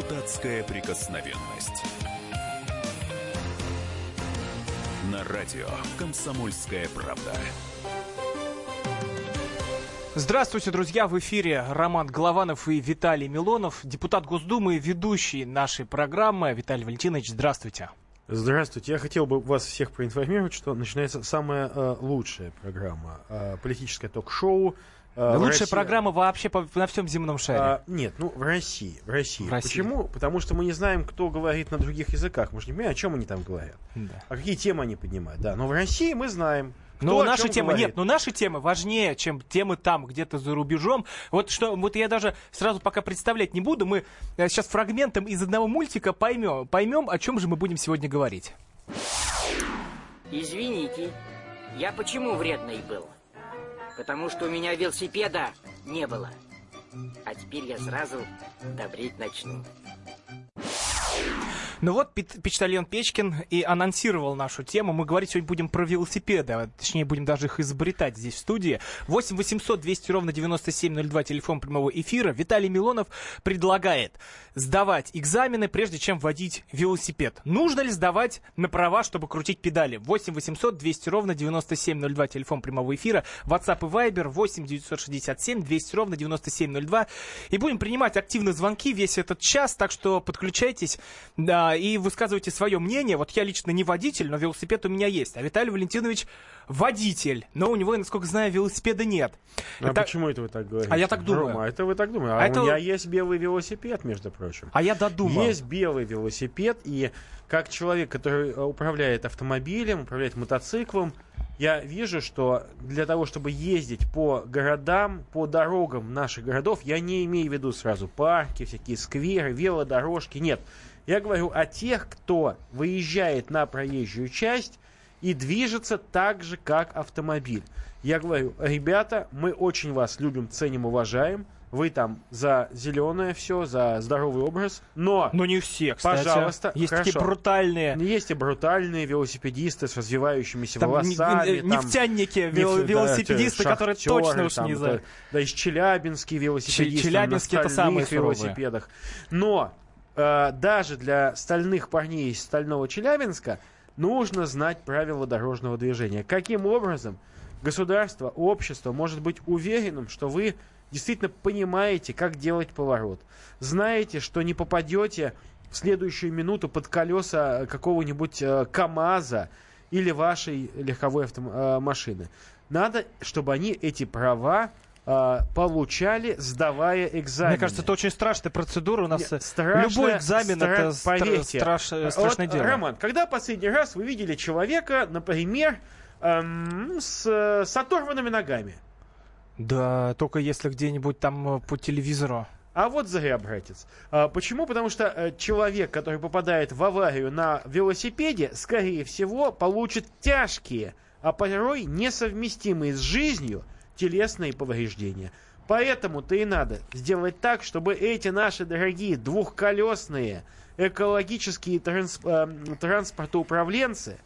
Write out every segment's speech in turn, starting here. Депутатская прикосновенность. На радио «Комсомольская правда». Здравствуйте, друзья! В эфире Роман Голованов и Виталий Милонов, депутат Госдумы и ведущий нашей программы. Виталий Валентинович, здравствуйте! Здравствуйте. Я хотел бы вас всех проинформировать, что начинается самая лучшая программа, политическое ток-шоу. Лучшая программа вообще на всем земном шаре. Нет, ну в России. Почему? Потому что мы не знаем, кто говорит на других языках. Мы же не понимаем, о чем они там говорят. Да. А какие темы они поднимают. Да, но в России мы знаем. Но наши темы говорит. Нет, но наши темы важнее, чем темы там, где-то за рубежом. Вот я даже сразу пока представлять не буду. Мы сейчас фрагментом из одного мультика поймем, о чем же мы будем сегодня говорить. Извините, я почему вредный был? Потому что у меня велосипеда не было. А теперь я сразу добреть начну. Ну вот, почтальон Печкин и анонсировал нашу тему. Мы говорить сегодня будем про велосипеды. Точнее, будем даже их изобретать здесь в студии. 8 800 200 ровно 9702, телефон прямого эфира. Виталий Милонов предлагает сдавать экзамены, прежде чем водить велосипед. Нужно ли сдавать на права, чтобы крутить педали? 8 800 200 ровно 9702, телефон прямого эфира. WhatsApp и Viber 8 967 200 ровно 9702. И будем принимать активно звонки весь этот час, так что подключайтесь, да, и высказывайте свое мнение. Вот я лично не водитель, но велосипед у меня есть. А Виталий Валентинович водитель, но у него, насколько знаю, велосипеда нет. Почему это вы так говорите? А я так думаю. Рома, это вы так думаете. У меня есть белый велосипед, между прочим. А я додумал. Есть белый велосипед, и как человек, который управляет автомобилем, управляет мотоциклом, я вижу, что для того, чтобы ездить по городам, по дорогам наших городов, я не имею в виду сразу парки, всякие скверы, велодорожки, нет. Я говорю о тех, кто выезжает на проезжую часть и движется так же, как автомобиль. Я говорю: ребята, мы очень вас любим, ценим, уважаем. Вы там за зеленое все, за здоровый образ. Но не все, кстати. Пожалуйста, есть хорошо. Такие брутальные. Есть и брутальные велосипедисты с развивающимися там волосами. Нефтяники, велосипедисты, да, которые шахтеры, точно уж там, не знают. Да, из челябинские велосипедисты. Челябинские на это самые велосипедах. Но даже для стальных парней из стального Челябинска нужно знать правила дорожного движения. Каким образом государство, общество может быть уверенным, что вы действительно понимаете, как делать поворот, знаете, что не попадете в следующую минуту под колеса какого-нибудь КАМАЗа или вашей легковой машины. Надо, чтобы они эти права получали, сдавая экзамены. Мне кажется, это очень страшная процедура. У нас любой экзамен это страшное дело. Роман, когда последний раз вы видели человека, например, с оторванными ногами? Да, только если где-нибудь там по телевизору. А вот зря, братец. Почему? Потому что человек, который попадает в аварию на велосипеде, скорее всего, получит тяжкие, а порой несовместимые с жизнью телесные повреждения. Поэтому-то и надо сделать так, чтобы эти наши дорогие двухколесные экологические транспортоуправленцы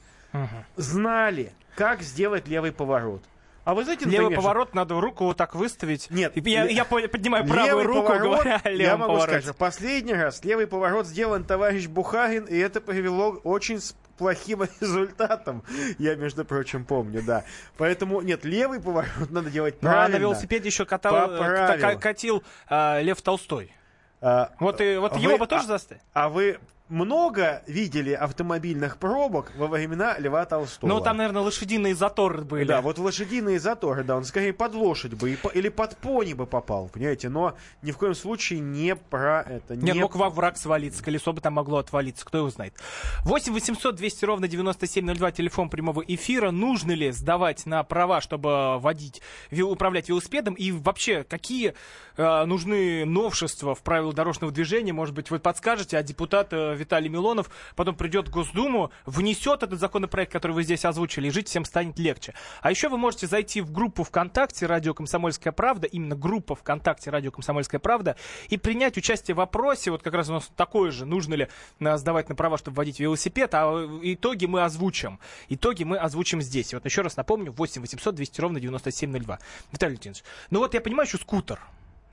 знали, как сделать левый поворот. А вы знаете, левый поворот надо руку вот так выставить. Нет, я поднимаю правую руку, говоря о левом повороте. Я могу сказать, последний раз левый поворот сделан товарищ Бухарин, и это привело очень плохим результатом. Я, между прочим, помню, да. Поэтому, нет, левый поворот надо делать правильно. На велосипеде еще катил Лев Толстой. Его бы тоже заставили. А вы много видели автомобильных пробок во времена Льва Толстого? Ну, там, наверное, лошадиные заторы были. Да, вот лошадиные заторы, да, он скорее под лошадь бы или под пони бы попал, понимаете, но ни в коем случае не про это. Не мог во враг свалиться, колесо бы там могло отвалиться, кто его знает. 8 800 200 ровно 9702, телефон прямого эфира. Нужно ли сдавать на права, чтобы водить, управлять велосипедом? И вообще, какие нужны новшества в правилах дорожного движения? Может быть, вы подскажете, а депутат Виталий Милонов потом придет в Госдуму, внесет этот законопроект, который вы здесь озвучили, и жить всем станет легче. А еще вы можете зайти в группу ВКонтакте «Радио Комсомольская правда», именно группа ВКонтакте «Радио Комсомольская правда», и принять участие в опросе, вот как раз у нас такое же, нужно ли сдавать на права, чтобы водить велосипед, а итоги мы озвучим. Итоги мы озвучим здесь. И вот еще раз напомню, 8 800 200 ровно 9702. Виталий Леонидович, ну вот я понимаю, что скутер.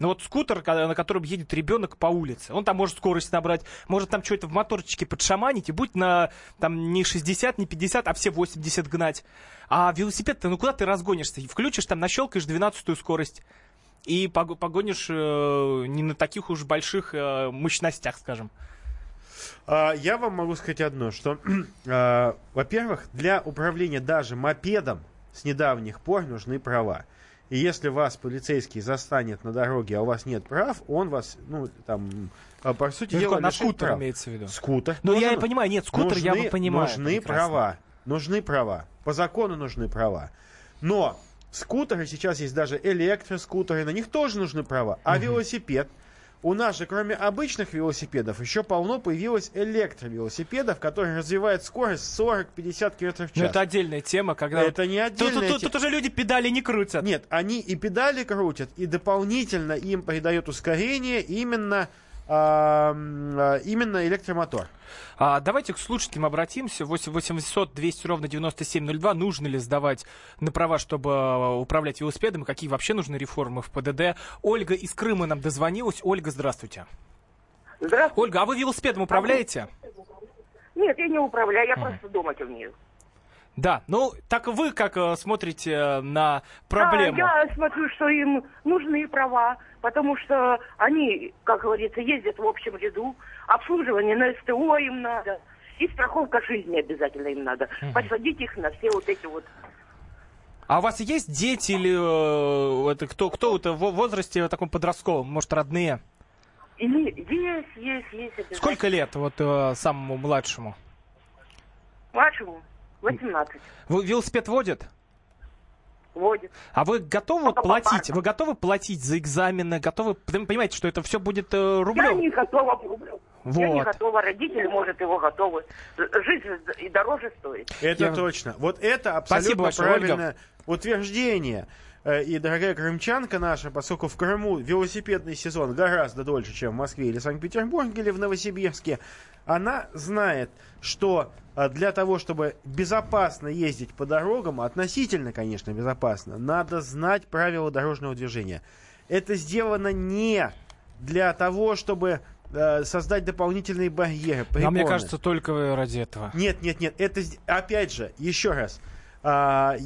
Но вот скутер, на котором едет ребенок по улице, он там может скорость набрать, может там что-то в моторчике подшаманить и будет на там не 60, не 50, а все 80 гнать. А велосипед-то, ну куда ты разгонишься? Включишь там, нащелкаешь 12-ю скорость. И погонишь не на таких уж больших мощностях, скажем. Я вам могу сказать одно, что, во-первых, для управления даже мопедом с недавних пор нужны права. И если вас полицейский застанет на дороге, а у вас нет прав, он вас, ну, там, по сути дела, на скутер имеется в виду. Скутер. Ну, я понимаю, нет, скутер нужны, я бы понимаю. Нужны права. По закону нужны права. Но скутеры, сейчас есть даже электроскутеры, на них тоже нужны права. А велосипед? У нас же, кроме обычных велосипедов, еще полно появилось электровелосипедов, которые развивают скорость 40-50 км в час. Но это отдельная тема, когда... Это не отдельная тема. Тут уже люди педали не крутят. Нет, они и педали крутят, и дополнительно им придает ускорение именно электромотор. Давайте к слушателям обратимся. 8-800-200-97-02. Нужно ли сдавать на права, чтобы управлять велосипедом? Какие вообще нужны реформы в ПДД? Ольга из Крыма нам дозвонилась. Ольга, здравствуйте. Здравствуйте. Ольга, а вы велосипедом управляете? Нет, я не управляю, я просто думать умею. Да, ну так вы как смотрите на проблему? Да, я смотрю, что им нужны права, потому что они, как говорится, ездят в общем ряду, обслуживание на СТО им надо, и страховка жизни обязательно им надо. Посадить их на все вот эти вот... А у вас есть дети или это, кто-то в возрасте таком подростковом, может, родные? Есть. Обязательно. Сколько лет вот самому младшему? 18. Вы велосипед водит? Водит. А вы готовы платить? Вы готовы платить за экзамены? Готовы? Вы понимаете, что это все будет рублем? Я не готова к рублю. Вот. Я не готова. Родители, может, его готовы. Жизнь и дороже стоит. Это точно. Вот это абсолютно правильное утверждение. И, дорогая крымчанка наша, поскольку в Крыму велосипедный сезон гораздо дольше, чем в Москве или Санкт-Петербурге или в Новосибирске, она знает, что для того, чтобы безопасно ездить по дорогам, относительно, конечно, безопасно, надо знать правила дорожного движения. Это сделано не для того, чтобы создать дополнительные барьеры, препоны. А мне кажется, только ради этого. Нет. Это, опять же, еще раз. Я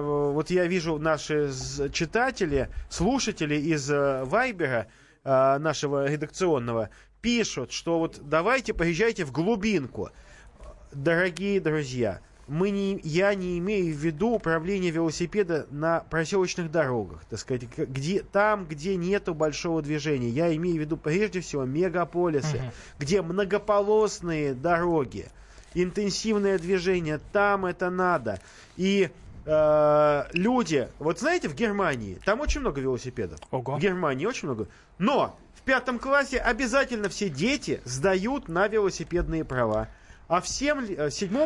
вижу наши читатели, слушатели из Вайбера, нашего редакционного, пишут, что вот давайте поезжайте в глубинку. Дорогие друзья, я не имею в виду управление велосипеда на проселочных дорогах, так сказать, где нету большого движения. Я имею в виду прежде всего мегаполисы, где многополосные дороги. Интенсивное движение, там это надо. И люди, вот знаете, в Германии, там очень много велосипедов. Ого. В Германии очень много. Но в 5 классе обязательно все дети сдают на велосипедные права. А в 7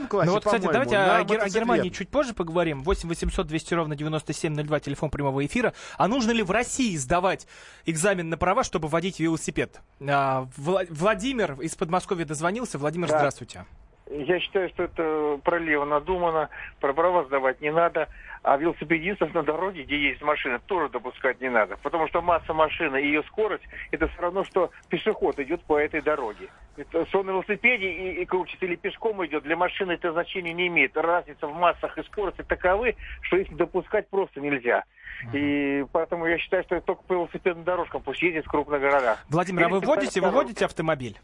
классе, ну вот, кстати, по-моему, давайте о Германии чуть позже поговорим. 8-800-200-97-02, телефон прямого эфира. А нужно ли в России сдавать экзамен на права, чтобы водить велосипед? Владимир из Подмосковья дозвонился. Владимир, да. Здравствуйте. Я считаю, что это пролево надумано, про права сдавать не надо, а велосипедистов на дороге, где есть машина, тоже допускать не надо, потому что масса машины и ее скорость, это все равно, что пешеход идет по этой дороге. Он на велосипеде и крутится, или пешком идет, для машины это значения не имеет. Разница в массах и скорости таковы, что их допускать просто нельзя. И поэтому я считаю, что это только по велосипедным дорожкам, пусть ездит в крупных городах. Владимир, а вы водите автомобиль?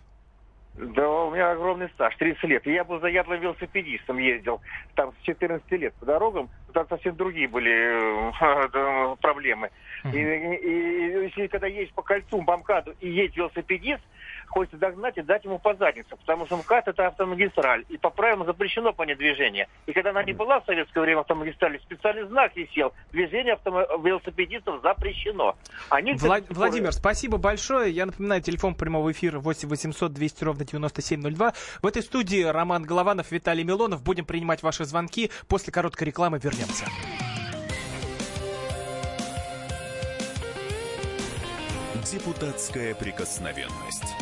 Да, у меня огромный стаж, 30 лет. Я был заядлым велосипедистом, ездил там с 14 лет по дорогам. Там совсем другие были проблемы. И если когда едешь по кольцу, по МКАДу, и едет велосипедист, хочется догнать и дать ему по заднице, потому что МКАД — это автомагистраль, и по правилам запрещено по ней движение. И когда она не была в советское время автомагистралью, специальный знак висел. Движение велосипедистов запрещено. Владимир, спасибо большое. Я напоминаю, телефон прямого эфира 8-800-200-97-02. В этой студии Роман Голованов, Виталий Милонов. Будем принимать ваши звонки. После короткой рекламы вернемся. Депутатская прикосновенность.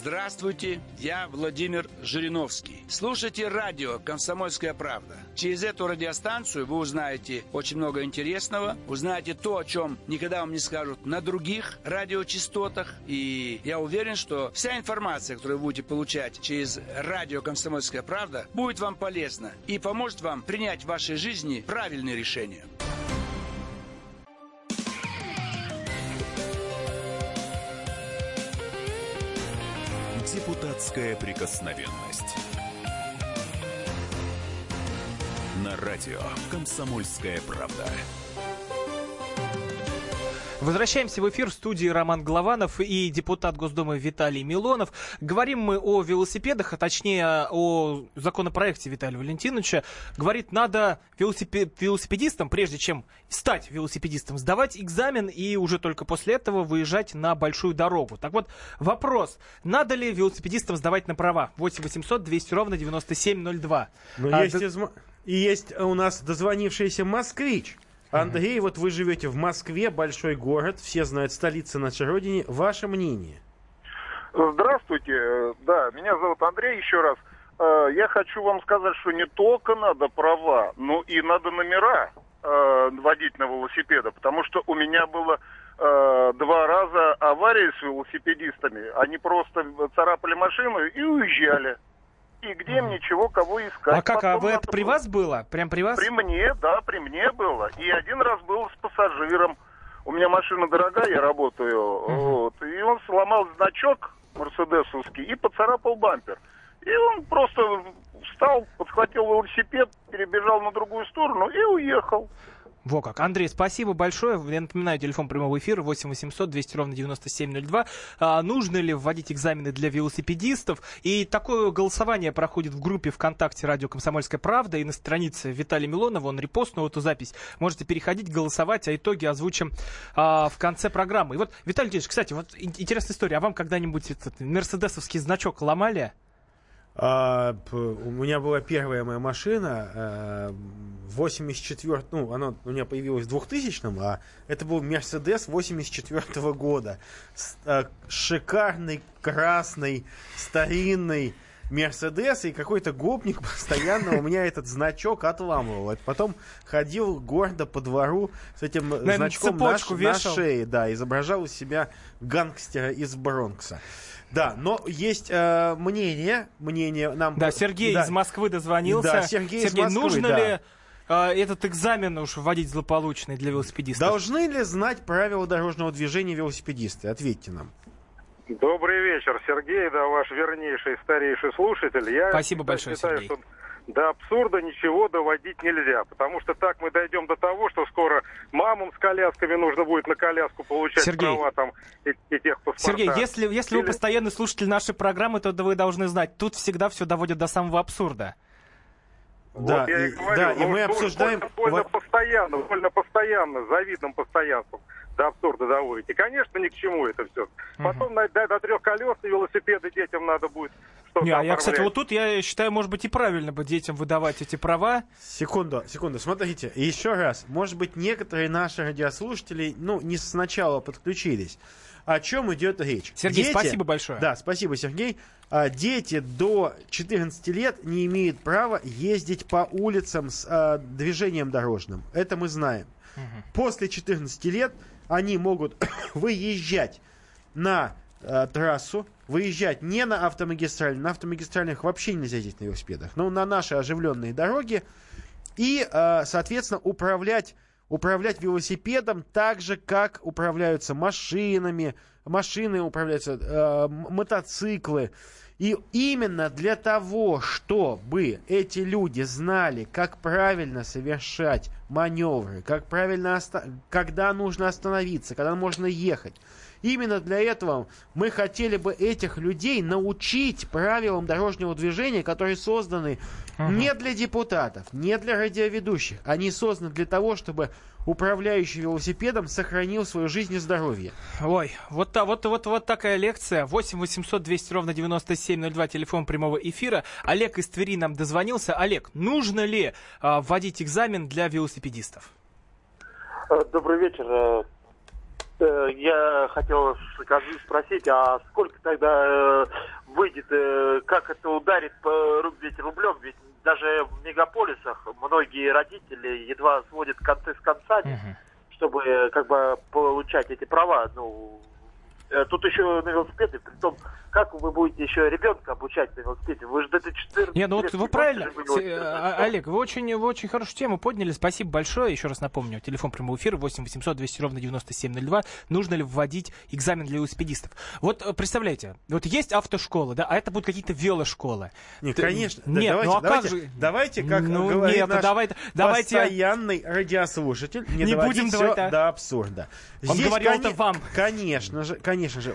Здравствуйте, я Владимир Жириновский. Слушайте радио «Комсомольская правда». Через эту радиостанцию вы узнаете очень много интересного, узнаете то, о чем никогда вам не скажут на других радиочастотах. И я уверен, что вся информация, которую вы будете получать через радио «Комсомольская правда», будет вам полезна и поможет вам принять в вашей жизни правильные решения. Депутатская прикосновенность. На радио «Комсомольская правда». Возвращаемся в эфир. В студии Роман Голованов и депутат Госдумы Виталий Милонов. Говорим мы о велосипедах, а точнее о законопроекте Виталия Валентиновича. Говорит, надо велосипедистам, прежде чем стать велосипедистом, сдавать экзамен и уже только после этого выезжать на большую дорогу. Так вот, вопрос, надо ли велосипедистам сдавать на права? 8-800-200-97-02. Есть у нас дозвонившийся москвич. Андрей, вот вы живете в Москве, большой город, все знают, столица нашей Родины. Ваше мнение? Здравствуйте, да, меня зовут Андрей, еще раз. Я хочу вам сказать, что не только надо права, но и надо номера водить на велосипеде, потому что у меня было 2 раза аварии с велосипедистами. Они просто царапали машину и уезжали. И где мне чего, кого искать. А как, а вы это при вас было? Прям при вас? При мне, да, при мне было. И один раз был с пассажиром. У меня машина дорогая, я работаю. Вот. И он сломал значок мерседесовский и поцарапал бампер. И он просто встал, подхватил велосипед, перебежал на другую сторону и уехал. Во как. Андрей, спасибо большое. Я напоминаю, телефон прямого эфира 8-800-200-97-02. Нужно ли вводить экзамены для велосипедистов? И такое голосование проходит в группе ВКонтакте «Радио Комсомольская правда» и на странице Виталия Милонова. Он репостнул эту запись. Можете переходить, голосовать, а итоги озвучим в конце программы. И вот, Виталий Ильич, кстати, вот интересная история. А вам когда-нибудь этот мерседесовский значок ломали? У меня была первая моя машина 84, ну, она у меня появилась в 2000-м, а это был Мерседес 84 года. Шикарный, красный, старинный Мерседес, и какой-то гопник постоянно у меня этот значок отламывал. Потом ходил гордо по двору с этим значком на шее, да, изображал из себя гангстера из Бронкса. Да, но есть мнение нам... Да, Сергей из Москвы дозвонился. Да, Сергей из Москвы, нужно ли этот экзамен уж вводить злополучный для велосипедистов? Должны ли знать правила дорожного движения велосипедисты? Ответьте нам. Добрый вечер, Сергей, да, ваш вернейший, старейший слушатель. Спасибо большое, считаю, Сергей. До абсурда ничего доводить нельзя, потому что так мы дойдем до того, что скоро мамам с колясками нужно будет на коляску получать права там и тех паспорта. Сергей, если вы постоянный слушатель нашей программы, то вы должны знать, тут всегда все доводят до самого абсурда. Да, вот я и говорю, да, и мы обсуждаем... Больно постоянно, с завидным постоянством до абсурда доводите. Конечно, ни к чему это все. Потом до 3 колёс и велосипеды детям надо будет... Я, кстати, вот тут, я считаю, может быть, и правильно бы детям выдавать эти права. Секунду, смотрите, еще раз. Может быть, некоторые наши радиослушатели, не сначала подключились. О чем идет речь? Сергей, спасибо большое. Да, спасибо, Сергей. Дети до 14 лет не имеют права ездить по улицам с движением дорожным. Это мы знаем. После 14 лет они могут выезжать на трассу, выезжать не на автомагистраль, на автомагистральных вообще нельзя ездить на велосипедах, но на наши оживленные дороги и, соответственно, управлять велосипедом так же, как управляются машины управляются, мотоциклы. И именно для того, чтобы эти люди знали, как правильно совершать маневры, как правильно когда нужно остановиться, когда можно ехать. Именно для этого мы хотели бы этих людей научить правилам дорожного движения, которые созданы не для депутатов, не для радиоведущих. Они созданы для того, чтобы управляющий велосипедом сохранил свою жизнь и здоровье. Ой, вот такая лекция. 8-800-200-97-02, телефон прямого эфира. Олег из Твери нам дозвонился. Олег, нужно ли вводить экзамен для велосипедистов? Добрый вечер. Я хотел спросить, а сколько тогда выйдет, как это ударит по рублям? Ведь даже в мегаполисах многие родители едва сводят концы с концами, чтобы как бы получать эти права. Ну, тут еще на велосипеде, при том, как вы будете еще ребенка обучать на велосипеде? Вы же до 14 лет. Не, ну вот вы правильно, Олег, вы очень хорошую тему подняли. Спасибо большое. Еще раз напомню, телефон прямого эфира 8 800 200 97 02. Нужно ли вводить экзамен для велосипедистов? Вот представляете, вот есть автошкола, да, а это будут какие-то велошколы. Нет, конечно. Нет, да, давайте, как говорит наш постоянный радиослушатель, не будем все до абсурда. Он здесь говорил это вам. Конечно же.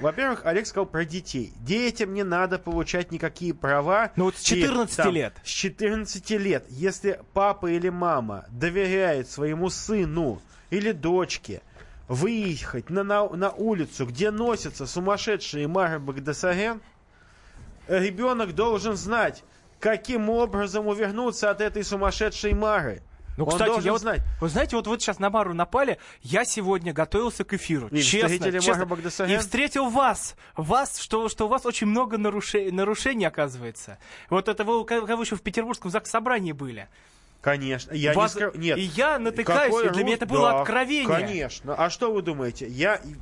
Во-первых, Олег сказал про детей. Детям не надо получать никакие права. Ну вот с 14 лет. С 14 лет. Если папа или мама доверяет своему сыну или дочке выехать на улицу, где носятся сумасшедшие Мары Багдасарян, ребенок должен знать, каким образом увернуться от этой сумасшедшей Мары. Ну, кстати, я знать. Вот, вы знаете, вот сейчас на Мару напали. Я сегодня готовился к эфиру. И честно. И встретил вас, что у вас очень много нарушений, оказывается. Вот это вы еще в Петербургском заксобрании были. Конечно. Нет. И я натыкаюсь, и для меня это было откровение. Конечно. А что вы думаете?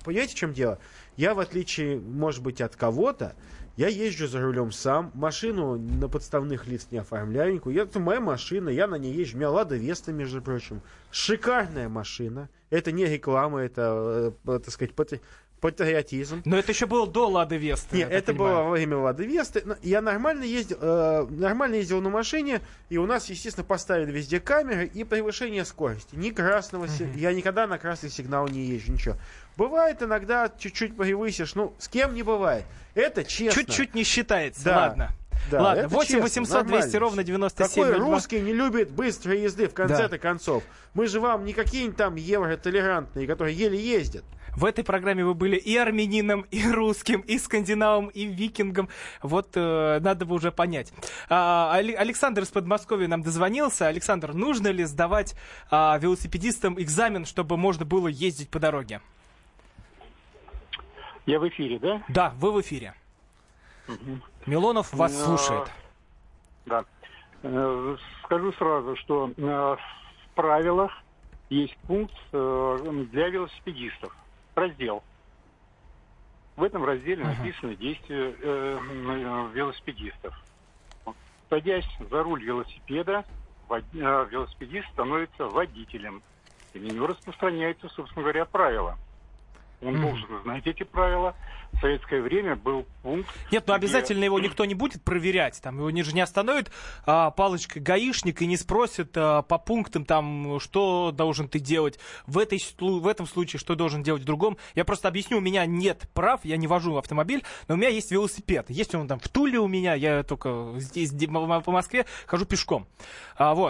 Понимаете, в чем дело? Я, в отличие, может быть, от кого-то, я езжу за рулем сам, машину на подставных лиц не оформляю никакую. Это моя машина, я на ней езжу. У меня Лада Веста, между прочим. Шикарная машина. Это не реклама, это, так сказать, патриотизм. Но это еще было до Лады Весты. Нет, это было во время Лады Весты. Я нормально ездил на машине, и у нас, естественно, поставили везде камеры и превышение скорости. Ни красного, я никогда на красный сигнал не езжу, ничего. Бывает иногда чуть-чуть превысишь, с кем не бывает. Это честно. Чуть-чуть не считается, да. Ладно, 8 800 200 97. Такой русский не любит быстрой езды, в конце-то концов. Мы же вам не какие-нибудь там евротолерантные, которые еле ездят. В этой программе вы были и армянином, и русским, и скандинавом, и викингом. Вот надо бы уже понять. Александр из Подмосковья нам дозвонился. Александр, нужно ли сдавать велосипедистам экзамен, чтобы можно было ездить по дороге? Я в эфире, да? Да, вы в эфире. Милонов вас слушает. Да. Скажу сразу, что в правилах есть пункт для велосипедистов. Раздел. В этом разделе написано действия велосипедистов. Садясь за руль велосипеда, велосипедист становится водителем. И на него распространяются, собственно говоря, правила. Он должен знать эти правила. В советское время был пункт... Нет, обязательно его никто не будет проверять. Там его же не остановит палочкой гаишник и не спросит по пунктам, там, что должен ты делать в этом случае, что должен делать в другом. Я просто объясню, у меня нет прав, я не вожу автомобиль, но у меня есть велосипед. Есть он там в Туле у меня, я только здесь по Москве хожу пешком.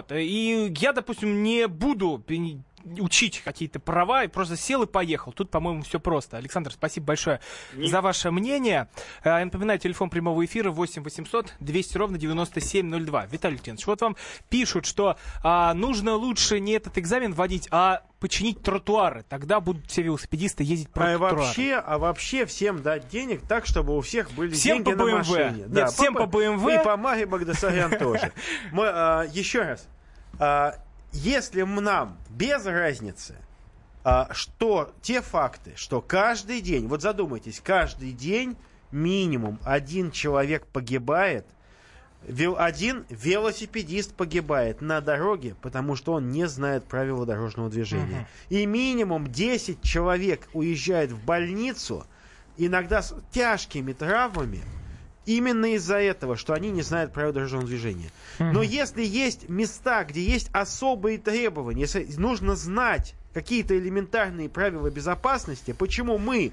И я, допустим, не буду... учить какие-то права, и просто сел и поехал. Тут, по-моему, все просто. Александр, спасибо большое за ваше мнение. Я напоминаю, телефон прямого эфира 8 800 200 ровно 9702. Виталий Леонидович, вот вам пишут, что нужно лучше не этот экзамен вводить, а починить тротуары. Тогда будут все велосипедисты ездить по тротуарам. А вообще всем дать денег так, чтобы у всех были всем деньги по на машине. Нет, да, всем по БМВ. И по Маге Багдасарян тоже. Еще раз. Если нам без разницы, что те факты, что каждый день, вот задумайтесь, каждый день минимум один человек погибает, один велосипедист погибает на дороге, потому что он не знает правила дорожного движения. И минимум 10 человек уезжает в больницу, иногда с тяжкими травмами, именно из-за этого, что они не знают правил дорожного движения. Но если есть места, где есть особые требования, если нужно знать какие-то элементарные правила безопасности, почему мы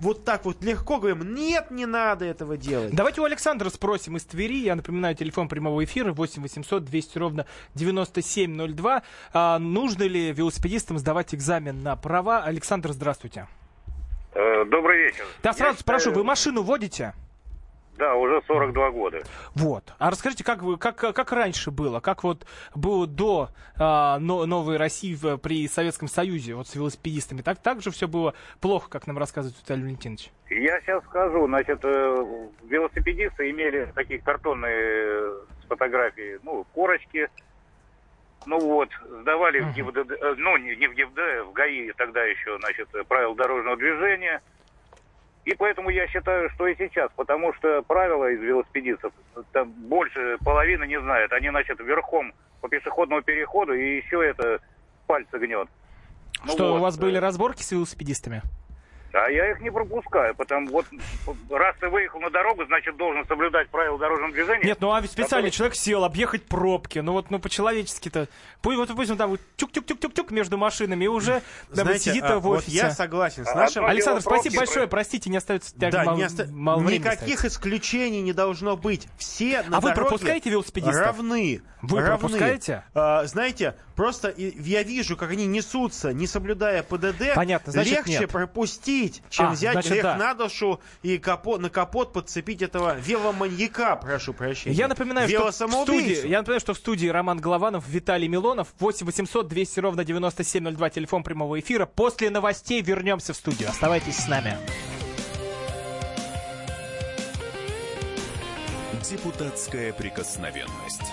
вот так вот легко говорим, нет, не надо этого делать. Давайте у Александра спросим из Твери. Я напоминаю, телефон прямого эфира 8 800 200 ровно 9702. Нужно ли велосипедистам сдавать экзамен на права? Александр, здравствуйте. Добрый вечер. Да, сразу спрошу, вы машину водите? Да, уже 42 года. Вот. А расскажите, как вы, как раньше было? Как вот было до Новой России при Советском Союзе вот с велосипедистами? Так же все было плохо, как нам рассказывает Виталий Валентинович? Я сейчас скажу. Значит, велосипедисты имели такие картонные фотографии, корочки. Сдавали в ГИБДД, не в ГИБДД, в ГАИ тогда еще, правила дорожного движения. И поэтому я считаю, что и сейчас, потому что правила из велосипедистов, там больше половины не знают. Они, верхом по пешеходному переходу, и еще это пальцы гнет. У вас были разборки с велосипедистами? А я их не пропускаю, потому раз ты выехал на дорогу, значит, должен соблюдать правила дорожного движения. Нет, специально человек сел объехать пробки, по-человечески-то. Пусть он там тюк-тюк-тюк-тюк-тюк между машинами и уже сидит в офисе. Я согласен с нашим. Александр, спасибо большое, простите, не остается молчания. Никаких исключений не должно быть. Все на дороге вы пропускаете велосипедистов? Равны. Вы пропускаете? Знаете, просто я вижу, как они несутся, не соблюдая ПДД. Понятно, значит, легче пропустить, чем взять грех на душу и на капот подцепить этого веломаньяка, прошу прощения. Я напоминаю, что в студии Роман Голованов, Виталий Милонов, 8 800 200 97 02, телефон прямого эфира. После новостей вернемся в студию. Оставайтесь с нами. Депутатская прикосновенность.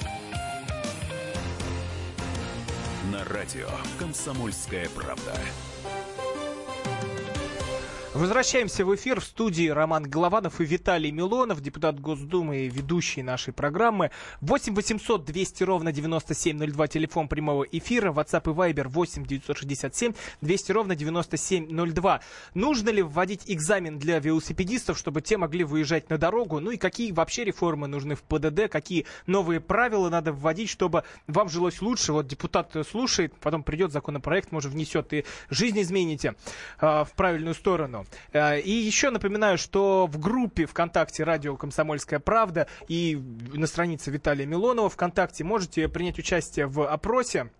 На радио «Комсомольская правда». Возвращаемся в эфир. В студии Роман Голованов и Виталий Милонов, депутат Госдумы и ведущий нашей программы. 8 800 200 ровно 9702, телефон прямого эфира, WhatsApp и Viber 8 967 200 ровно 9702. Нужно ли вводить экзамен для велосипедистов, чтобы те могли выезжать на дорогу? Ну и какие вообще реформы нужны в ПДД? Какие новые правила надо вводить, чтобы вам жилось лучше? Вот депутат слушает, потом придет законопроект, может, внесет и жизнь измените в правильную сторону. И еще напоминаю, что в группе ВКонтакте «Радио Комсомольская правда» и на странице Виталия Милонова ВКонтакте можете принять участие в опросе,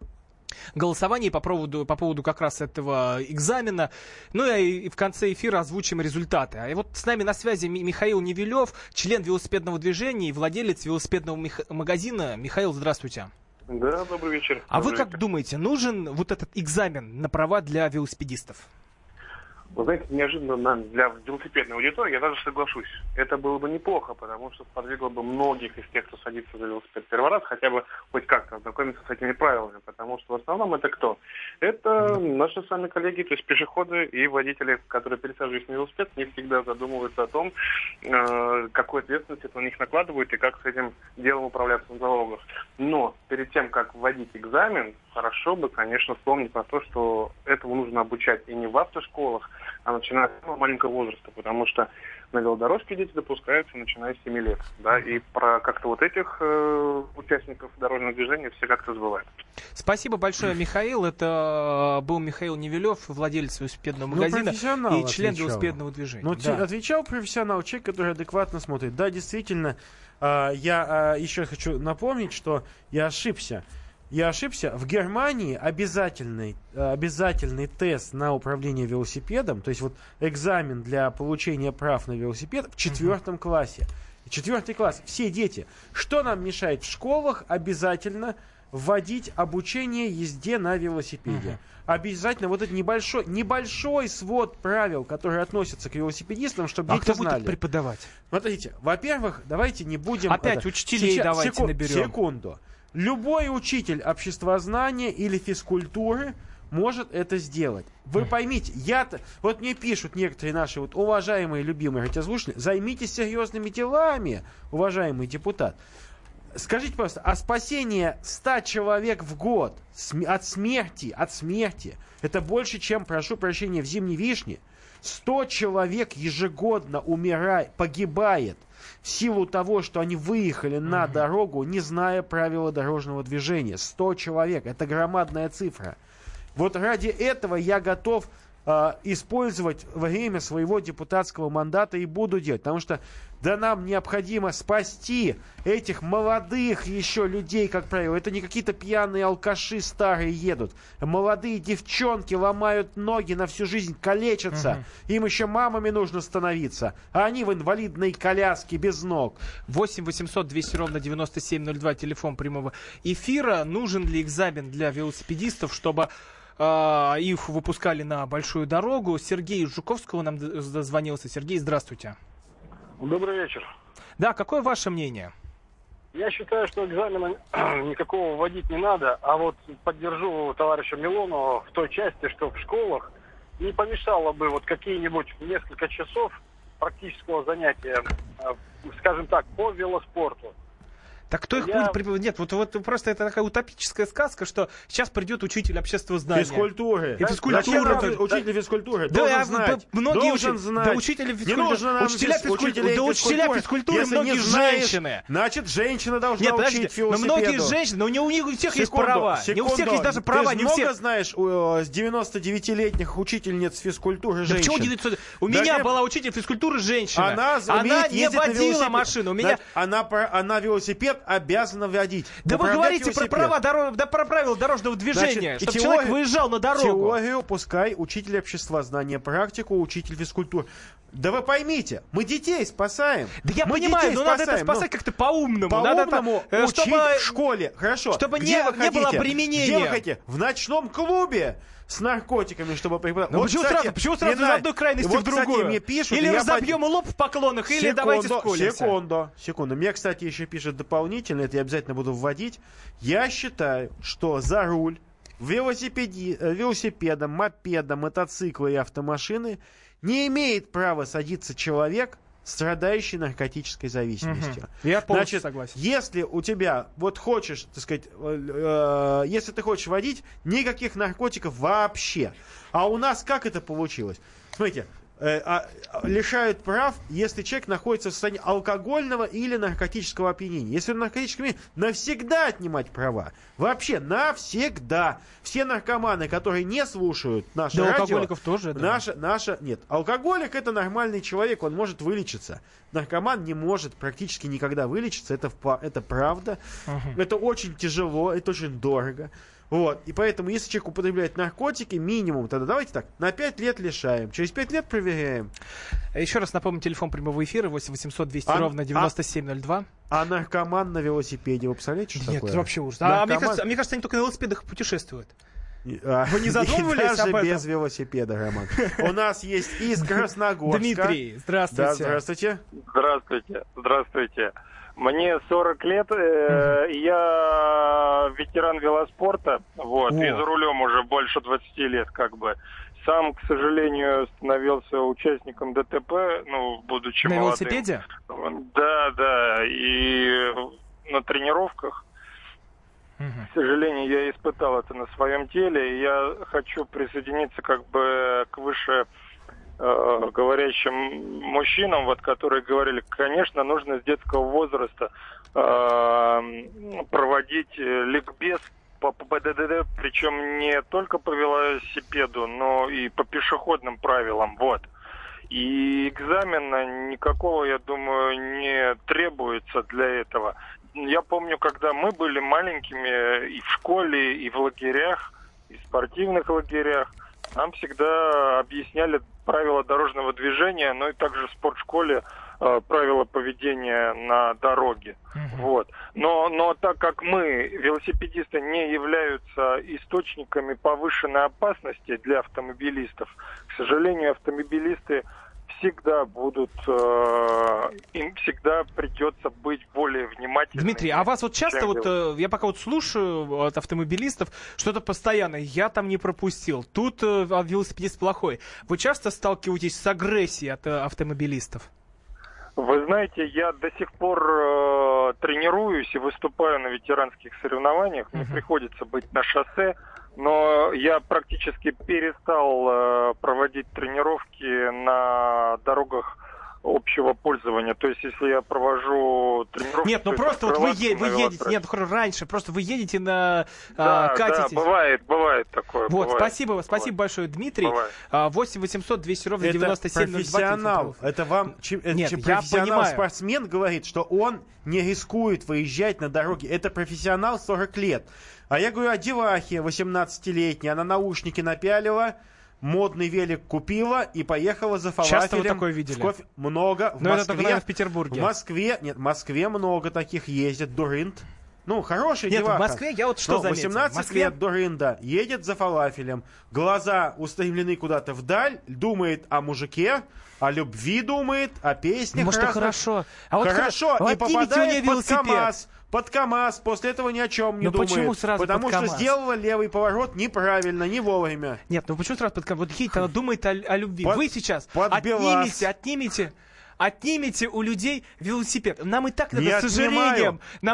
голосовании по поводу как раз этого экзамена. Ну и в конце эфира озвучим результаты. И вот с нами на связи Михаил Невелев, член велосипедного движения и владелец велосипедного магазина. Михаил, здравствуйте. Да, добрый вечер. А вы как думаете, нужен вот этот экзамен на права для велосипедистов? Вы знаете, неожиданно для велосипедной аудитории я даже соглашусь. Это было бы неплохо, потому что сподвигло бы многих из тех, кто садится за велосипед первый раз, хотя бы хоть как-то ознакомиться с этими правилами, потому что в основном это кто? Это наши сами коллеги, то есть пешеходы и водители, которые пересаживаются на велосипед, не всегда задумываются о том, какую ответственность это на них накладывают и как с этим делом управляться на дорогах. Но перед тем, как вводить экзамен, хорошо бы, конечно, вспомнить на то, что этому нужно обучать и не в автошколах, а начиная с самого маленького возраста, потому что на велодорожке дети допускаются, начиная с 7 лет. Да, и про как-то вот этих участников дорожного движения все как-то забывают. Спасибо большое, Михаил. Это был Михаил Невелев, владелец велосипедного магазина и член велосипедного движения. Отвечал профессионал, человек, который адекватно смотрит. Да, действительно, я еще хочу напомнить, что я ошибся. Я ошибся. В Германии обязательный тест на управление велосипедом, то есть вот экзамен для получения прав на велосипед в 4 классе. 4 класс. Все дети. Что нам мешает в школах обязательно вводить обучение езде на велосипеде? Обязательно вот этот небольшой свод правил, которые относятся к велосипедистам, чтобы дети знали. А кто будет преподавать? Смотрите, во-первых, давайте не будем... Опять учителей давайте наберем. Секунду. Любой учитель обществознания или физкультуры может это сделать. Вы поймите, вот мне пишут некоторые наши уважаемые, любимые радиослушатели, займитесь серьезными делами, уважаемый депутат. Скажите просто, а спасение 100 человек в год от смерти, это больше, чем, прошу прощения, в Зимней Вишне? 100 человек ежегодно погибает в силу того, что они выехали на дорогу, не зная правила дорожного движения. 100 человек. Это громадная цифра. Вот ради этого я готов использовать время своего депутатского мандата и буду делать. Потому что да, нам необходимо спасти этих молодых еще людей, как правило. Это не какие-то пьяные алкаши старые едут. Молодые девчонки ломают ноги на всю жизнь, калечатся. Угу. Им еще мамами нужно становиться. А они в инвалидной коляске без ног. 8 800 200 ровно 9702, телефон прямого эфира. Нужен ли экзамен для велосипедистов, чтобы... их выпускали на большую дорогу? Сергей из Жуковского нам дозвонился. Сергей, здравствуйте. Добрый вечер. Да, какое ваше мнение? Я считаю, что экзамена никакого вводить не надо, а вот поддержу товарища Милонова в той части, что в школах не помешало бы вот какие-нибудь несколько часов практического занятия, скажем так, по велоспорту. Так кто их будет... Нет, вот просто это такая утопическая сказка, что сейчас придет учитель обществознания. Физкультуры. И физкультура. Учитель физкультуры должен знать. Многие учат. Учителя физкультуры. Да, учителя физкультуры многие женщины. Значит, женщина должна учить велосипеду. Но многие женщины, но не у них у всех есть права. Не у всех есть даже права. Ты много знаешь 99-летних учительниц физкультуры женщин? У меня была учитель физкультуры женщина. Она не водила машину. Она велосипед обязаны вводить. Да вы говорите про права, про правила дорожного движения, чтобы человек выезжал на дорогу. Теорию пускай учитель обществознания, практику учитель физкультуры. Да вы поймите, мы детей спасаем. Да я понимаю, но надо это спасать как-то по-умному. По-умному учить в школе. Хорошо. Чтобы не было применения. Где вы хотите? В ночном клубе с наркотиками, чтобы преподавать. Вот, почему сразу из одной крайности в другую? Мне пишут, или разобьем лоб в поклонах, или давайте сколимся. Секунду. Мне, кстати, еще пишет дополнительно, это я обязательно буду вводить. Я считаю, что за руль велосипедом, мопедом, мотоциклы и автомашины не имеет права садиться человек, страдающий наркотической зависимостью. Угу. Я полностью согласен. Если у тебя хочешь, так сказать, если ты хочешь водить, никаких наркотиков вообще. А у нас как это получилось? Смотрите, лишают прав, если человек находится в состоянии алкогольного или наркотического опьянения. Если он наркотический опьянение, навсегда отнимать права. Вообще, навсегда. Все наркоманы, которые не слушают наше радио... Да, алкоголиков тоже, да. Нет, алкоголик — это нормальный человек, он может вылечиться. Наркоман не может практически никогда вылечиться, это правда. Угу. Это очень тяжело, это очень дорого. Вот, и поэтому, если человек употребляет наркотики, минимум, тогда давайте так, на 5 лет лишаем, через 5 лет проверяем. Еще раз напомню, телефон прямого эфира 8 800 200 ровно 9702. А наркоман на велосипеде, вы представляете, что такое? Нет, вообще ужас. Наркоман... Мне кажется, они только на велосипедах путешествуют. Вы не задумывались об этом? Без велосипеда, Роман. У нас есть из Красногорска. Дмитрий, здравствуйте. Здравствуйте. Мне 40 лет, я ветеран велоспорта, и за рулем уже больше 20 лет, Сам, к сожалению, становился участником ДТП, будучи молодым. На велосипеде? Да, и на тренировках. К сожалению, я испытал это на своем теле, и я хочу присоединиться к выше... говорящим мужчинам, которые говорили, конечно, нужно с детского возраста проводить ликбез по ПДД, причем не только по велосипеду, но и по пешеходным правилам. И экзамена никакого, я думаю, не требуется для этого. Я помню, когда мы были маленькими и в школе, и в лагерях, и в спортивных лагерях, нам всегда объясняли правила дорожного движения, но и также в спортшколе правила поведения на дороге. Но так как мы, велосипедисты, не являются источниками повышенной опасности для автомобилистов, к сожалению, автомобилисты всегда будут, им всегда придется быть более внимательными. Дмитрий, а вас часто я пока слушаю от автомобилистов что-то постоянное, я там не пропустил, тут велосипедист плохой. Вы часто сталкиваетесь с агрессией от автомобилистов? Вы знаете, я до сих пор тренируюсь тренируюсь и выступаю на ветеранских соревнованиях. Мне приходится быть на шоссе, но я практически перестал проводить тренировки на дорогах общего пользования. То есть, если я провожу тренировки... Нет, ну просто вот вы едете... Нет, раньше просто вы едете на... катитесь. Да, бывает такое. Вот, бывает, спасибо большое, Дмитрий. 8-800-200-97-02. Профессионал. Это вам... Нет, профессионал-спортсмен говорит, что он не рискует выезжать на дороге. Это профессионал 40 лет. А я говорю о девахе 18-летней. Она наушники напялила, модный велик купила и поехала за фалафелем. Часто вы такое видели? Много. Но это только, наверное, в Петербурге. В Москве много таких ездит. Дурынт. Ну, хороший деваха. Нет, в Москве я вот что заметил. 18 лет дурында. Едет за фалафелем. Глаза устремлены куда-то вдаль. Думает о мужике, о любви думает, о песнях. Может, разных. Хорошо. А вот хорошо. И попадает под КАМАЗ, после этого ни о чем не думает. Почему сразу потому под КАМАЗ? Что сделала левый поворот неправильно, не вовремя. Нет, ну почему сразу под КАМАЗ? Вот хит, она думает о любви. Вы сейчас отнимите у людей велосипед. Нам и так надо с сожалением. Все на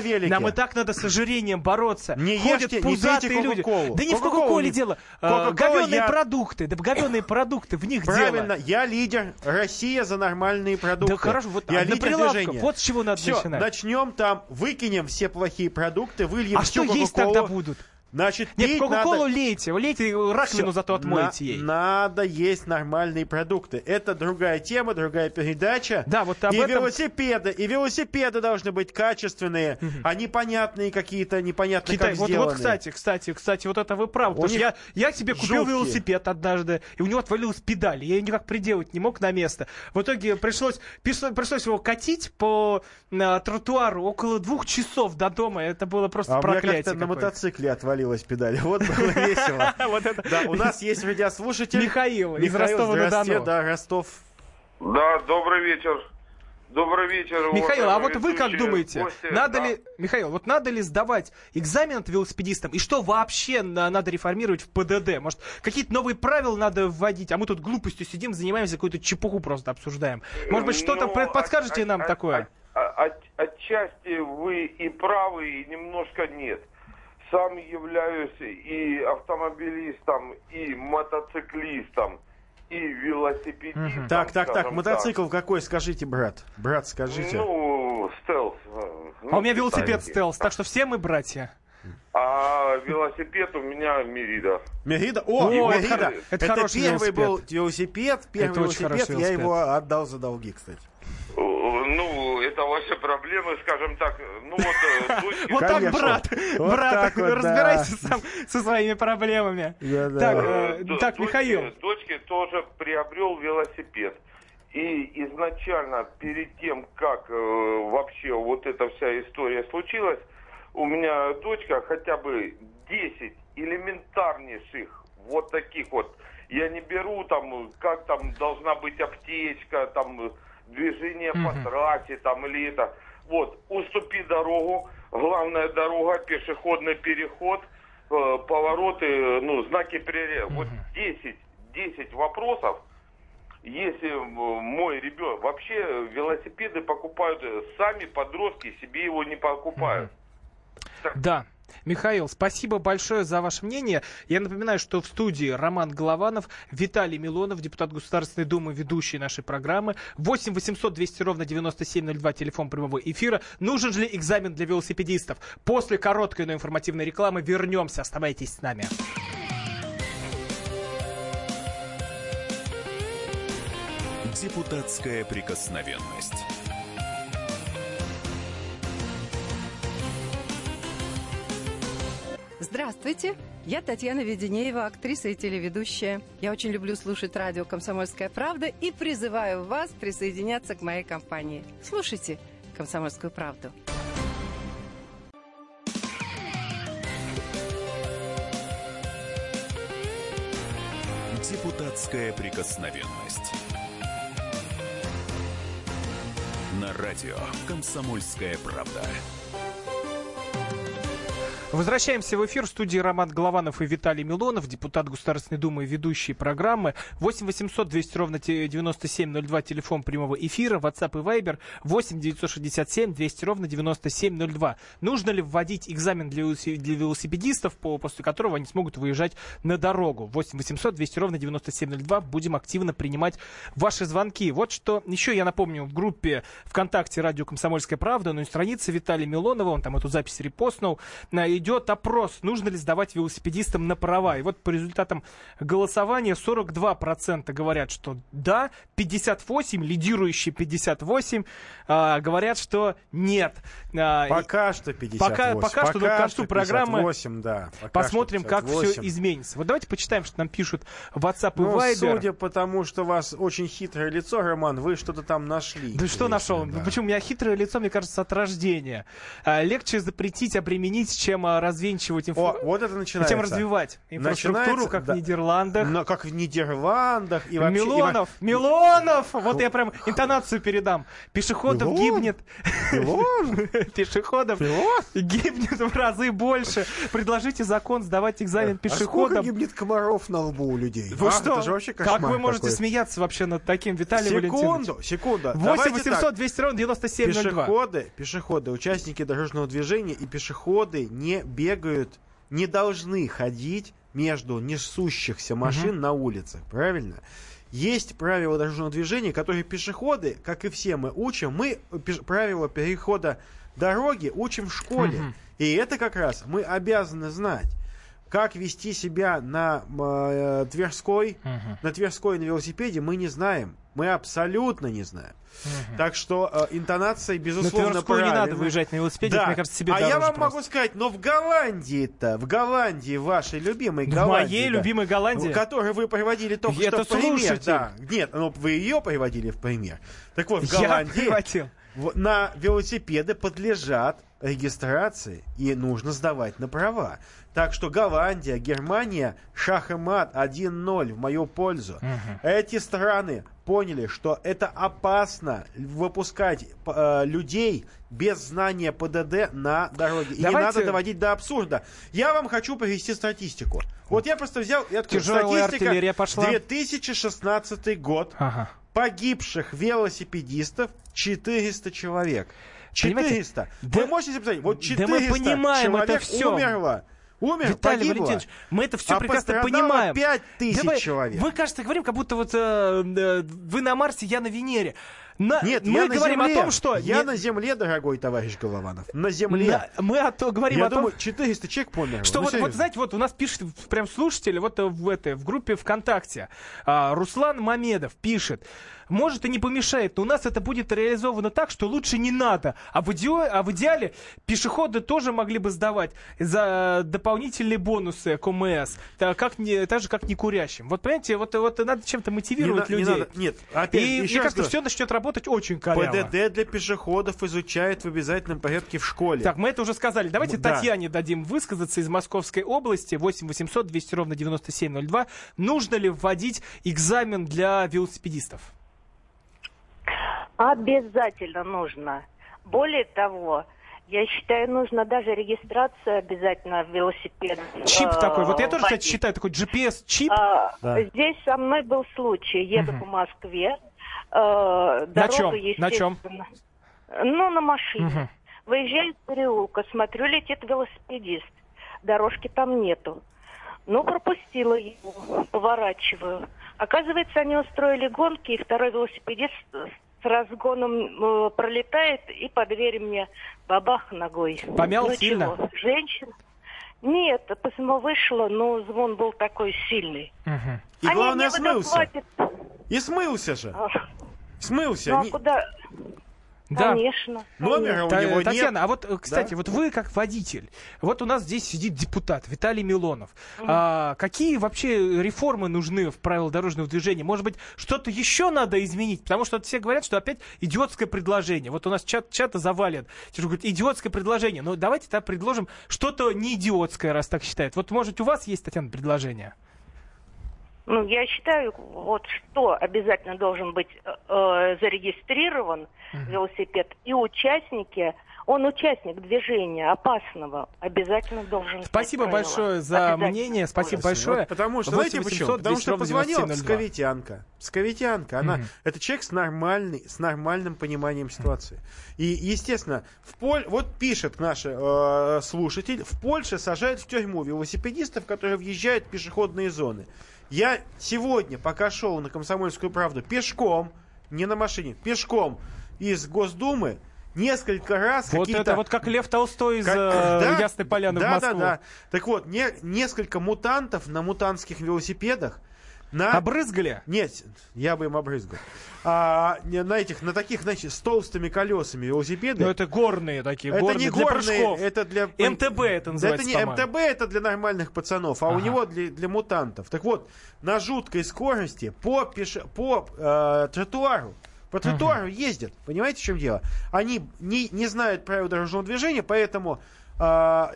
велике. Нам и так надо с сожалением бороться. Не ходят ешьте, пузатые не люди. Да не в Кока-Коле дело. Говёные продукты. Да говёные продукты. В них дело. Правильно. Я лидер. Россия за нормальные продукты. Да хорошо. Вот я на прилавках. Вот с чего надо начинать. Начнем там. Выкинем все плохие продукты. Выльем всю Кока-Колу. А что есть тогда будут? Значит, нет, Кока-Колу лейте, раковину зато отмоете ей. Надо есть нормальные продукты. Это другая тема, другая передача. Да, вот об этом... велосипеды должны быть качественные, а непонятные какие-то, непонятно как сделанные. Вот, кстати, вот это вы правы. Потому что я себе купил велосипед однажды, и у него отвалилась педаль. Я ее никак приделать не мог на место. В итоге пришлось его катить по тротуару около 2 часов до дома. Это было просто проклятие. У меня как-то на мотоцикле отвалилось. Педали. Вот было весело. Да, у нас есть радиослушатель. Михаил из Ростова-на-Дону. Да, Ростов. Да, добрый вечер. Добрый вечер. Михаил, а вот вы как думаете, надо ли сдавать экзамен от велосипедистам? И что вообще надо реформировать в ПДД? Может, какие-то новые правила надо вводить? А мы тут глупостью сидим, занимаемся, какую-то чепуху просто обсуждаем. Может быть, что-то подскажете нам такое? Отчасти вы и правы, и немножко нет. Сам являюсь и автомобилистом, и мотоциклистом, и велосипедистом. Так, мотоцикл какой, скажите, брат? Брат, скажите. Ну, стелс. У меня велосипед стелс, так что все мы братья. А велосипед у меня Мерида. Мерида? Мерида. Это хороший первый был велосипед. Первый велосипед, я его отдал за долги, кстати. Ну, это ваши проблемы, скажем так. Ну, вот так, брат, разбирайся сам со своими проблемами. Так, Михаил. Дочке тоже приобрел велосипед. И изначально, перед тем, как вообще вот эта вся история случилась, у меня дочка хотя бы 10 элементарнейших вот таких вот. Я не беру там, как там должна быть аптечка, там... движение по трассе там или это. Вот, уступи дорогу, главная дорога, пешеходный переход, повороты, знаки приоритета. Вот 10 вопросов, если мой ребенок... Вообще велосипеды покупают сами подростки, себе его не покупают. Да. Михаил, спасибо большое за ваше мнение. Я напоминаю, что в студии Роман Голованов, Виталий Милонов, депутат Государственной Думы, ведущий нашей программы. 8-800-200-97-02, телефон прямого эфира. Нужен ли экзамен для велосипедистов? После короткой, но информативной рекламы вернемся. Оставайтесь с нами. Депутатская прикосновенность. Здравствуйте, я Татьяна Веденеева, актриса и телеведущая. Я очень люблю слушать радио «Комсомольская правда» и призываю вас присоединяться к моей компании. Слушайте «Комсомольскую правду». Депутатская прикосновенность. На радио «Комсомольская правда». Возвращаемся в эфир. В студии Роман Голованов и Виталий Милонов, депутат Государственной Думы и ведущие программы. 8 800 200 ровно 9702, телефон прямого эфира, WhatsApp и Viber 8 967 200 ровно 9702. Нужно ли вводить экзамен для велосипедистов, после которого они смогут выезжать на дорогу? 8 800 200 ровно 9702. Будем активно принимать ваши звонки. Вот что еще я напомню: в группе ВКонтакте «Радио Комсомольская правда», на странице Виталия Милонова, он там эту запись репостнул, идет опрос, нужно ли сдавать велосипедистам на права. И вот по результатам голосования 42% говорят, что да, 58%, лидирующие 58%, говорят, что нет. Пока что 58%. Пока что, но к концу программы 58, да. Посмотрим, как все изменится. Вот давайте почитаем, что нам пишут в WhatsApp и Viber. Судя по тому, что у вас очень хитрое лицо, Роман, вы что-то там нашли. Да что нашел? Да. Почему? У меня хитрое лицо, мне кажется, от рождения. Легче запретить, обременить, чем развенчивать инфраструктуру. Вот это начинается. Чем развивать инфраструктуру, как да. в Нидерландах. Но как в Нидерландах. И вообще, Милонов! Вот я прям интонацию передам. Пешеходов гибнет. Пешеходов гибнет в разы больше. Предложите закон сдавать экзамен пешеходам. А сколько гибнет комаров на лбу у людей? Вы что? Как вы можете смеяться вообще над таким, Виталий Валентинович? Секунду. 8 800 200 ровно 9702. Пешеходы, участники дорожного движения и пешеходы не бегают, не должны ходить между несущихся машин на улицах, правильно? Есть правила дорожного движения, которые пешеходы, как и все мы учим, мы правила перехода дороги учим в школе. И это как раз мы обязаны знать, как вести себя на Тверской, на велосипеде, мы не знаем. Мы абсолютно не знаем. Так что интонация, безусловно, на Тверскую не надо выезжать на велосипеде, да. Мне кажется, себе дороже. А я вам могу сказать, но в Голландии, вашей любимой Голландии. В моей любимой Голландии. Которую вы приводили только что в пример. Да. Нет, но вы ее приводили в пример. Так вот, в Голландии на велосипеды подлежат регистрации и нужно сдавать на права. Так что Голландия, Германия, шах и мат, 1-0 в мою пользу. Эти страны поняли, что это опасно выпускать людей без знания ПДД на дороге. И не надо доводить до абсурда. Я вам хочу привести статистику. Вот я просто взял эту статистику. 2016 год. Погибших велосипедистов 400 человек. 400. Вы можете себе представить? Вот 400 мы понимаем, человек это все. Умер, Виталий Валентинович, мы это все прекрасно понимаем. 5000 человек. Вы, кажется, говорим, как будто вот вы на Марсе, я на Венере. Нет, мы говорим о том, что... Я на земле, дорогой товарищ Голованов. На земле. Мы говорим о том... Я думаю, 400 человек померло. Что вот, знаете, вот у нас пишет прям слушатель вот в группе ВКонтакте. Руслан Мамедов пишет. Может и не помешает, но у нас это будет реализовано так, что лучше не надо. А в идеале пешеходы тоже могли бы сдавать за дополнительные бонусы к ОМС. Так же, как не курящим. Вот, понимаете, вот надо чем-то мотивировать людей. Не надо, нет, опять, и мне кажется, все начнет работать очень коряво. ПДД для пешеходов изучают в обязательном порядке в школе. Так, мы это уже сказали. Давайте Татьяне дадим высказаться из Московской области. 8 800 200 ровно 9702. Нужно ли вводить экзамен для велосипедистов? Обязательно нужно. Более того, я считаю, нужно даже регистрация обязательно в велосипед. Чип такой. Вот я тоже, кстати, считаю, такой GPS-чип. Здесь со мной был случай. Еду по Москве. На чем? На машине. Выезжаю из переулка, смотрю, летит велосипедист. Дорожки там нету. Пропустила его, поворачиваю. Оказывается, они устроили гонки, и второй велосипедист с разгоном пролетает, и по двери мне бабах ногой. Помял сильно? Чего? Женщина? Нет, посмотрела, вышла, но звон был такой сильный. И они главное, смылся. И смылся же. Смылся. Ну, куда... Да. Конечно. Номера у него нет. Татьяна, а вот, кстати, вот вы как водитель, вот у нас здесь сидит депутат Виталий Милонов. Какие вообще реформы нужны в правилах дорожного движения? Может быть, что-то еще надо изменить? Потому что все говорят, что опять идиотское предложение. Вот у нас чата завалят. Говорят, идиотское предложение. Но давайте тогда предложим что-то не идиотское, раз так считают. Вот, может, у вас есть, Татьяна, предложение? Я считаю, вот что обязательно должен быть зарегистрирован велосипед, и участники Он участник движения опасного, обязательно должен... Спасибо большое за мнение, спасибо большое. Вот потому что, знаете почему? Потому что позвонила псковитянка. Псковитянка, она... Это человек с нормальным пониманием ситуации. И, естественно, вот пишет наш слушатель, в Польше сажают в тюрьму велосипедистов, которые въезжают в пешеходные зоны. Я сегодня, пока шел на «Комсомольскую правду», пешком, не на машине, пешком из Госдумы, несколько раз вот какие-то... Вот как Лев Толстой из Ясной Поляны в Москву. Да. Так вот, несколько мутантов на мутантских велосипедах. Обрызгали? Нет, я бы им обрызгал. На таких, значит, с толстыми колесами велосипеды. Но это горные такие, это горные, не горные, для прыжков. Это для... МТБ это называется. Это не МТБ, это для нормальных пацанов, а у него для мутантов. Так вот, на жуткой скорости по тротуару ездят. Понимаете, в чем дело? Они не знают правил дорожного движения, поэтому...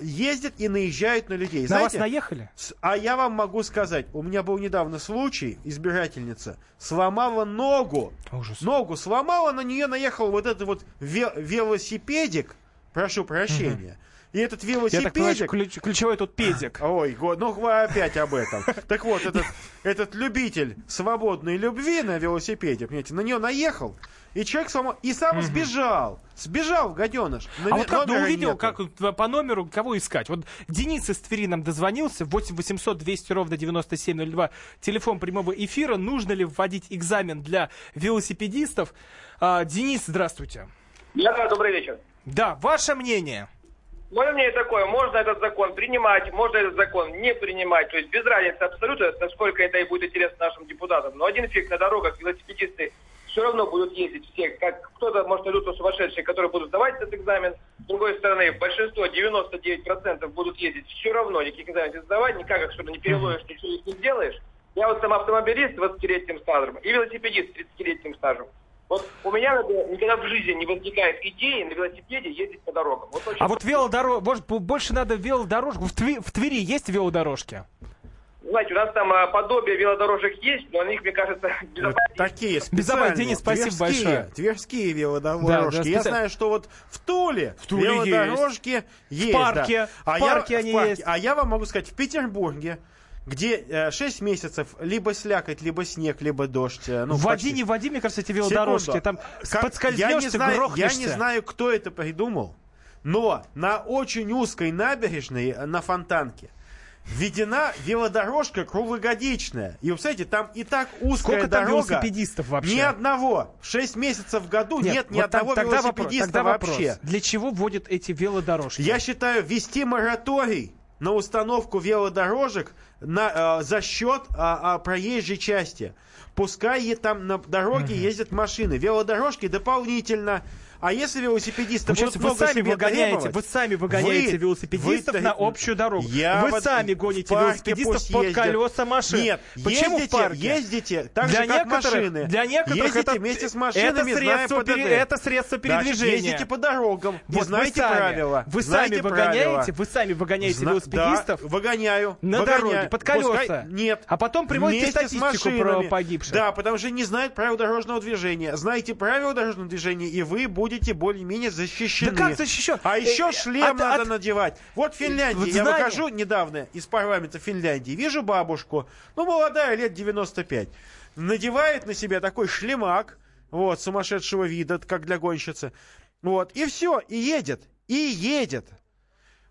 ездят и наезжают на людей. На знаете, вас наехали? А я вам могу сказать, у меня был недавно случай, избирательница сломала ногу. Ужас. Ногу сломала, на нее наехал вот этот вот велосипедик, прошу прощения. И этот велосипедик... Я так понимаю, ключевой тут педик. Ой, ну вы опять об этом. Так вот, этот любитель свободной любви на велосипеде, понимаете, на нее наехал. И человек сам сбежал. Сбежал, гаденыш. А вот как ты увидел, как по номеру, кого искать? Вот Денис из Твери нам дозвонился. 8-800-200-97-02. Телефон прямого эфира. Нужно ли вводить экзамен для велосипедистов? Денис, здравствуйте. Добрый вечер. Да, ваше мнение? Мое мнение такое. Можно этот закон принимать, можно этот закон не принимать. То есть без разницы абсолютно, насколько это и будет интересно нашим депутатам. Но один фиг, на дорогах велосипедисты все равно будут ездить все, как кто-то, может, идут сумасшедшие, которые будут сдавать этот экзамен. С другой стороны, большинство, 99% будут ездить все равно, никаких экзаменов не сдавать, никак их что-то не переловишь, ничего не сделаешь. Я вот сам автомобилист с 20-летним стажем и велосипедист с 30-летним стажем. Вот у меня никогда в жизни не возникает идеи на велосипеде ездить по дорогам. Вот очень вот велодорожку, может, больше надо велодорожку. В Твери есть велодорожки? Знаете, у нас там подобие велодорожек есть, но они, мне кажется, безопаснее. Такие специальные. Денис, спасибо большое. Тверские велодорожки. Да, я знаю, что вот в Туле велодорожки есть. В парке они есть. А я вам могу сказать, в Петербурге, где 6 месяцев либо слякоть, либо снег, либо дождь. Води, мне кажется, эти велодорожки. Там подскользнешься, грохнешься. Я не знаю, кто это придумал, но на очень узкой набережной, на Фонтанке, введена велодорожка круглогодичная. И, кстати, там и так узкая сколько дорога. Сколько там велосипедистов вообще? Ни одного. 6 месяцев в году нет ни одного велосипедиста вообще. Вопрос. Для чего вводят эти велодорожки? Я считаю, ввести мораторий на установку велодорожек за счет проезжей части. Пускай там на дороге ездят машины. Велодорожки дополнительно... А если велосипедисты будут много себе требовать... Вы сами выгоняете велосипедистов на общую дорогу. Вы сами гоните велосипедистов под колеса машин. Нет, почему ездите, в парке? Ездите так же, как машины. Для некоторых это вместе с машинами, это средство передвижения. Ездите по дорогам, не знаете правила. Вы сами выгоняете велосипедистов на дороге, под колеса. Нет. А потом приводите статистику про погибших. Да, потому что не знают правил дорожного движения. Знаете правила дорожного движения, и вы будете более-менее защищены. Да как защищен? А еще шлем надо надевать. Вот Финляндия. Вот я выхожу недавно из парламента Финляндии. Вижу бабушку. Молодая, лет 95. Надевает на себя такой шлемак. Сумасшедшего вида, как для гонщицы. И все. И едет.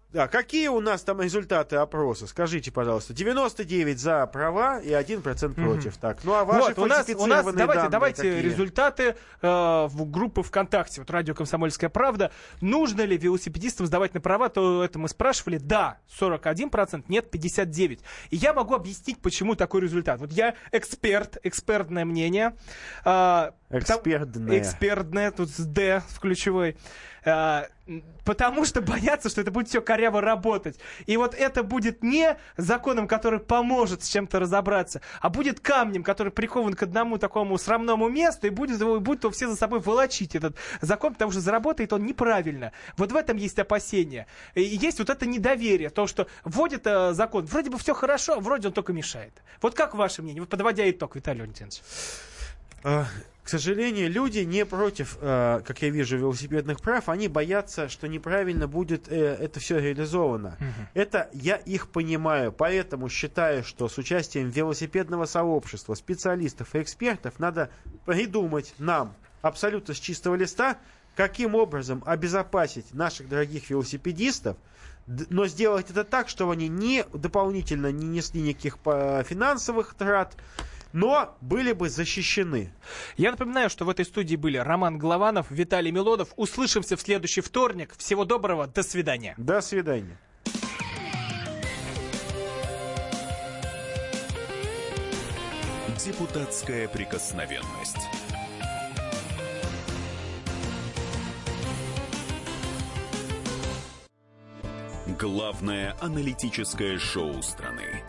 Да, какие у нас там результаты опроса? Скажите, пожалуйста. 99 за права и 1% против. Так. Ну, а ваши фальсифицированные данные Давайте результаты в группы ВКонтакте. Вот радио «Комсомольская правда». Нужно ли велосипедистам сдавать на права? То это мы спрашивали. Да, 41%, нет, 59%. И я могу объяснить, почему такой результат. Вот я экспертное мнение. Экспертное, тут с «Д» в ключевой. Потому что боятся, что это будет все коряво работать. И вот это будет не законом, который поможет с чем-то разобраться, а будет камнем, который прикован к одному такому срамному месту, и будет все за собой волочить этот закон, потому что заработает он неправильно. Вот в этом есть опасения. И есть вот это недоверие, то, что вводит закон. Вроде бы все хорошо, а вроде он только мешает. Вот как ваше мнение? Вот подводя итог, Виталий Леонтьевич. К сожалению, люди не против, как я вижу, велосипедных прав, они боятся, что неправильно будет это все реализовано. Угу. Это я их понимаю, поэтому считаю, что с участием велосипедного сообщества, специалистов и экспертов надо придумать нам абсолютно с чистого листа, каким образом обезопасить наших дорогих велосипедистов, но сделать это так, чтобы они не дополнительно не несли никаких финансовых трат, но были бы защищены. Я напоминаю, что в этой студии были Роман Голованов, Виталий Милонов. Услышимся в следующий вторник. Всего доброго. До свидания. До свидания. Депутатская прикосновенность. Главное аналитическое шоу страны.